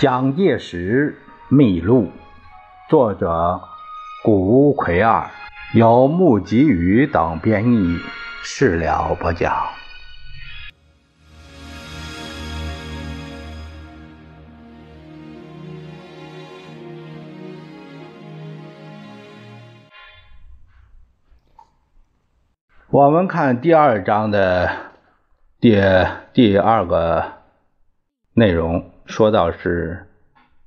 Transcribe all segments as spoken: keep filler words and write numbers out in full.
蒋介石秘录，作者谷葵二，由穆吉宇等编译，事了不讲。我们看第二章的第第二个内容，说到是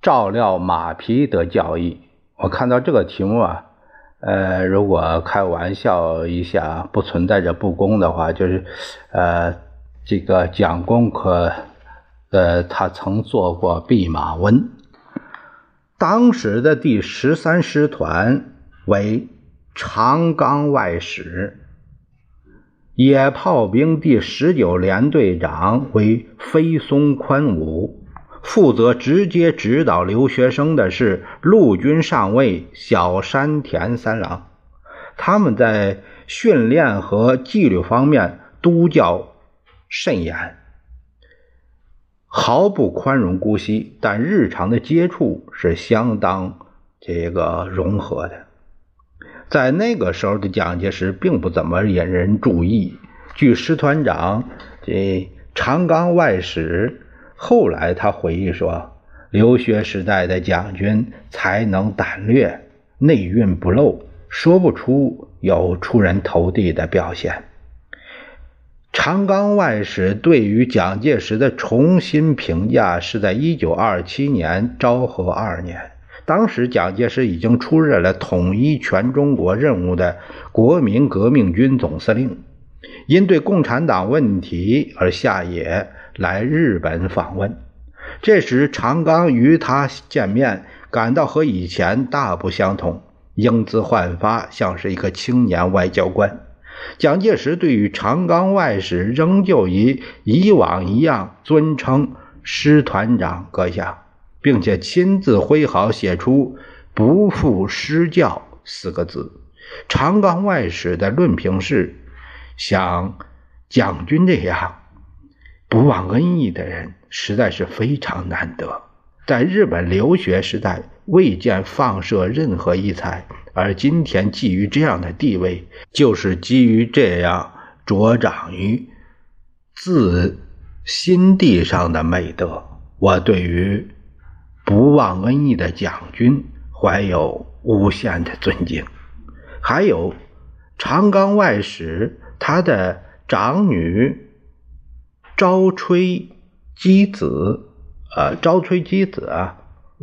照料马匹得教义。我看到这个题目啊，呃，如果开玩笑一下，不存在着不公的话，就是呃，这个蒋公可呃，他曾做过弼马温。当时的第十三师团为长冈外史，野炮兵第十九联队长为飞松宽武，负责直接指导留学生的是陆军上尉小山田三郎。他们在训练和纪律方面都教甚严，毫不宽容姑息，但日常的接触是相当这个融合的。在那个时候的蒋介石并不怎么引人注意。据师团长这长冈外史后来他回忆说，留学时代的蒋军才能胆略，内蕴不露，说不出有出人头地的表现。长冈外史对于蒋介石的重新评价是在一九二七年昭和二年。当时蒋介石已经出任了统一全中国任务的国民革命军总司令，因对共产党问题而下野来日本访问。这时长冈与他见面，感到和以前大不相同，英姿焕发，像是一个青年外交官。蒋介石对于长冈外史仍旧以以往一样尊称师团长阁下，并且亲自挥毫写出不负师教四个字。长冈外史的论评是，像蒋军这样不忘恩义的人实在是非常难得，在日本留学时代未见放射任何异彩，而今天基于这样的地位，就是基于这样着长于自心地上的美德。我对于不忘恩义的蒋军怀有无限的尊敬。还有长冈外史，他的长女朝吹姬子，呃，朝吹姬子啊，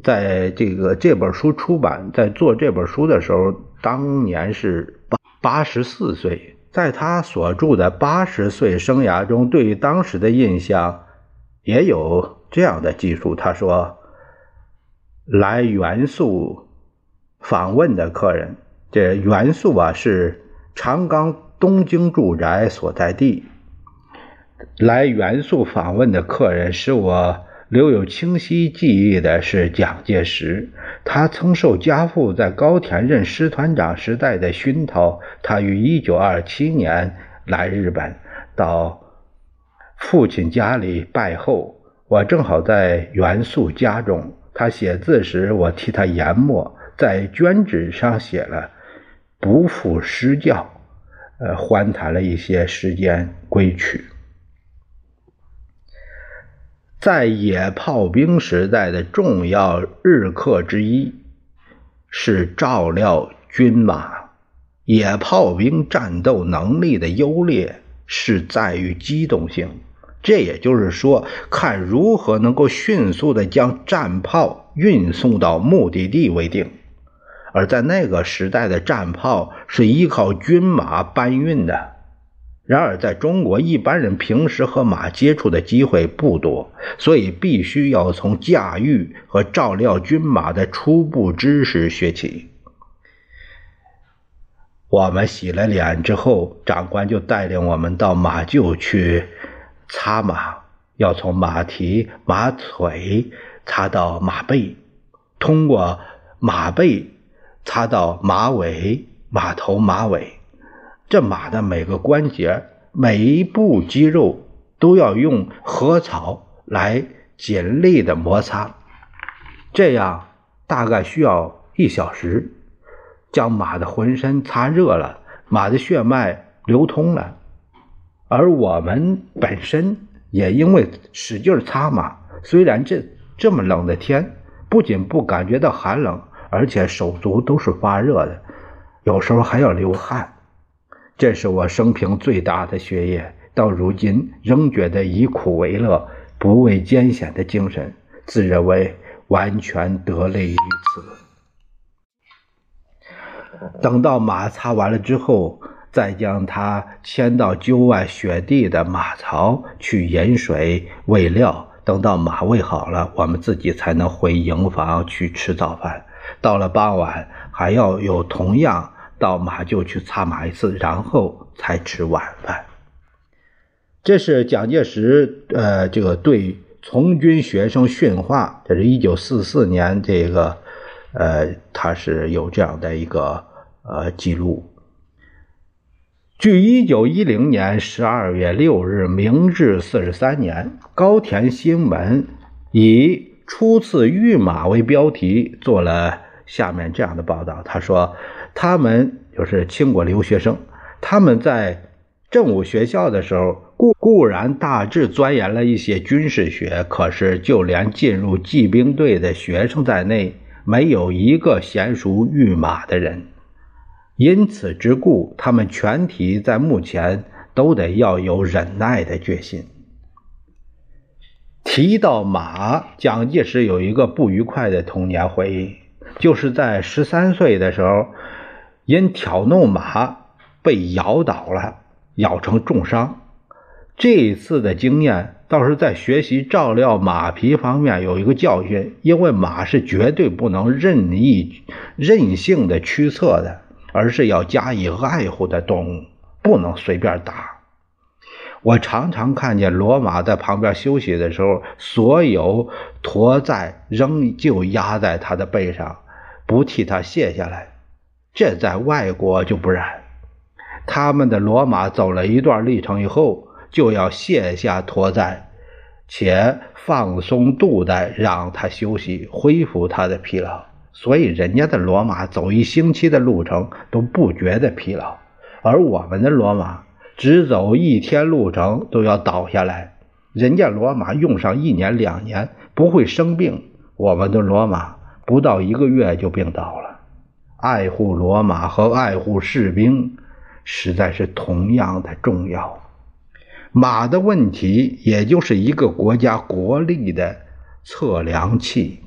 在这个这本书出版，在做这本书的时候，当年是八十四岁。在他所著的八十岁生涯中，对于当时的印象也有这样的记述。他说，来原宿访问的客人，这原宿啊是长冈东京住宅所在地，来原宿访问的客人使我留有清晰记忆的是蒋介石。他曾受家父在高田任师团长时代的熏陶，他于一九二七年来日本，到父亲家里拜后，我正好在原宿家中。他写字时，我替他研墨，在绢纸上写了“不负师教”，呃，欢谈了一些时间归曲。在野炮兵时代的重要日课之一是照料军马。野炮兵战斗能力的优劣是在于机动性。这也就是说，看如何能够迅速地将战炮运送到目的地为定。而在那个时代的战炮是依靠军马搬运的。然而在中国，一般人平时和马接触的机会不多，所以必须要从驾驭和照料军马的初步知识学起。我们洗了脸之后，长官就带领我们到马厩去擦马，要从马蹄、马腿擦到马背，通过马背擦到马尾、马头、马尾。这马的每个关节、每一部肌肉都要用禾草来尽力的摩擦。这样大概需要一小时。将马的浑身擦热了，马的血脉流通了，而我们本身也因为使劲擦马，虽然这这么冷的天，不仅不感觉到寒冷，而且手足都是发热的，有时候还要流汗。这是我生平最大的学业，到如今仍觉得以苦为乐、不畏艰险的精神，自认为完全得类于此。等到马擦完了之后，再将它牵到郊外雪地的马槽去饮水喂料，等到马喂好了，我们自己才能回营房去吃早饭。到了傍晚还要有同样到马厩去擦马一次，然后才吃晚饭。这是蒋介石呃这个对从军学生训话，这是一九四四年这个呃，他是有这样的一个呃记录。据一九一零年十二月六日《明治四十三年》高田新闻以初次御马为标题做了下面这样的报道，他说他们就是清国留学生，他们在正武学校的时候固固然大致钻研了一些军事学，可是就连进入骑兵队的学生在内，没有一个娴熟御马的人，因此之故，他们全体在目前都得要有忍耐的决心。提到马，蒋介石有一个不愉快的童年回忆，就是在十三岁的时候，因挑弄马被咬倒了，咬成重伤。这一次的经验倒是在学习照料马匹方面有一个教训，因为马是绝对不能任意任性的驱策的，而是要加以爱护的动物，不能随便打。我常常看见骡马在旁边休息的时候，所有驮载仍旧压在它的背上，不替它卸下来，这在外国就不然。他们的骡马走了一段历程以后，就要卸下驮载，且放松肚带，让他休息，恢复他的疲劳。所以人家的骡马走一星期的路程都不觉得疲劳，而我们的骡马只走一天路程都要倒下来。人家骡马用上一年两年不会生病，我们的骡马不到一个月就病倒了。爱护骡马和爱护士兵实在是同样的重要。马的问题也就是一个国家国力的测量器。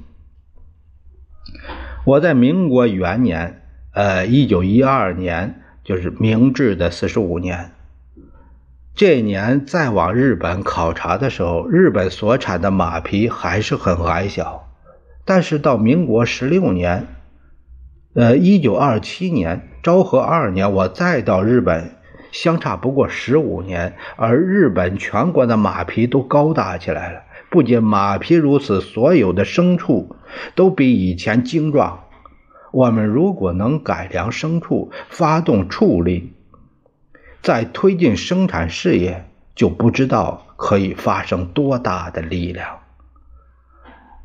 我在民国元年呃一九一二年，就是明治的四十五年，这年再往日本考察的时候，日本所产的马匹还是很矮小，但是到民国十六年呃一九二七年，昭和二年我再到日本，相差不过十五年，而日本全国的马匹都高大起来了。不仅马匹如此，所有的牲畜都比以前精壮。我们如果能改良牲畜，发动畜力，再推进生产事业，就不知道可以发生多大的力量。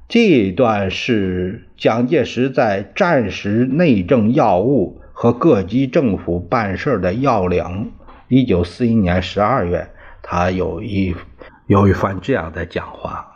这段是蒋介石在战时内政要务和各级政府办事的要领，一九四一年十二月他有一有一番这样的讲话。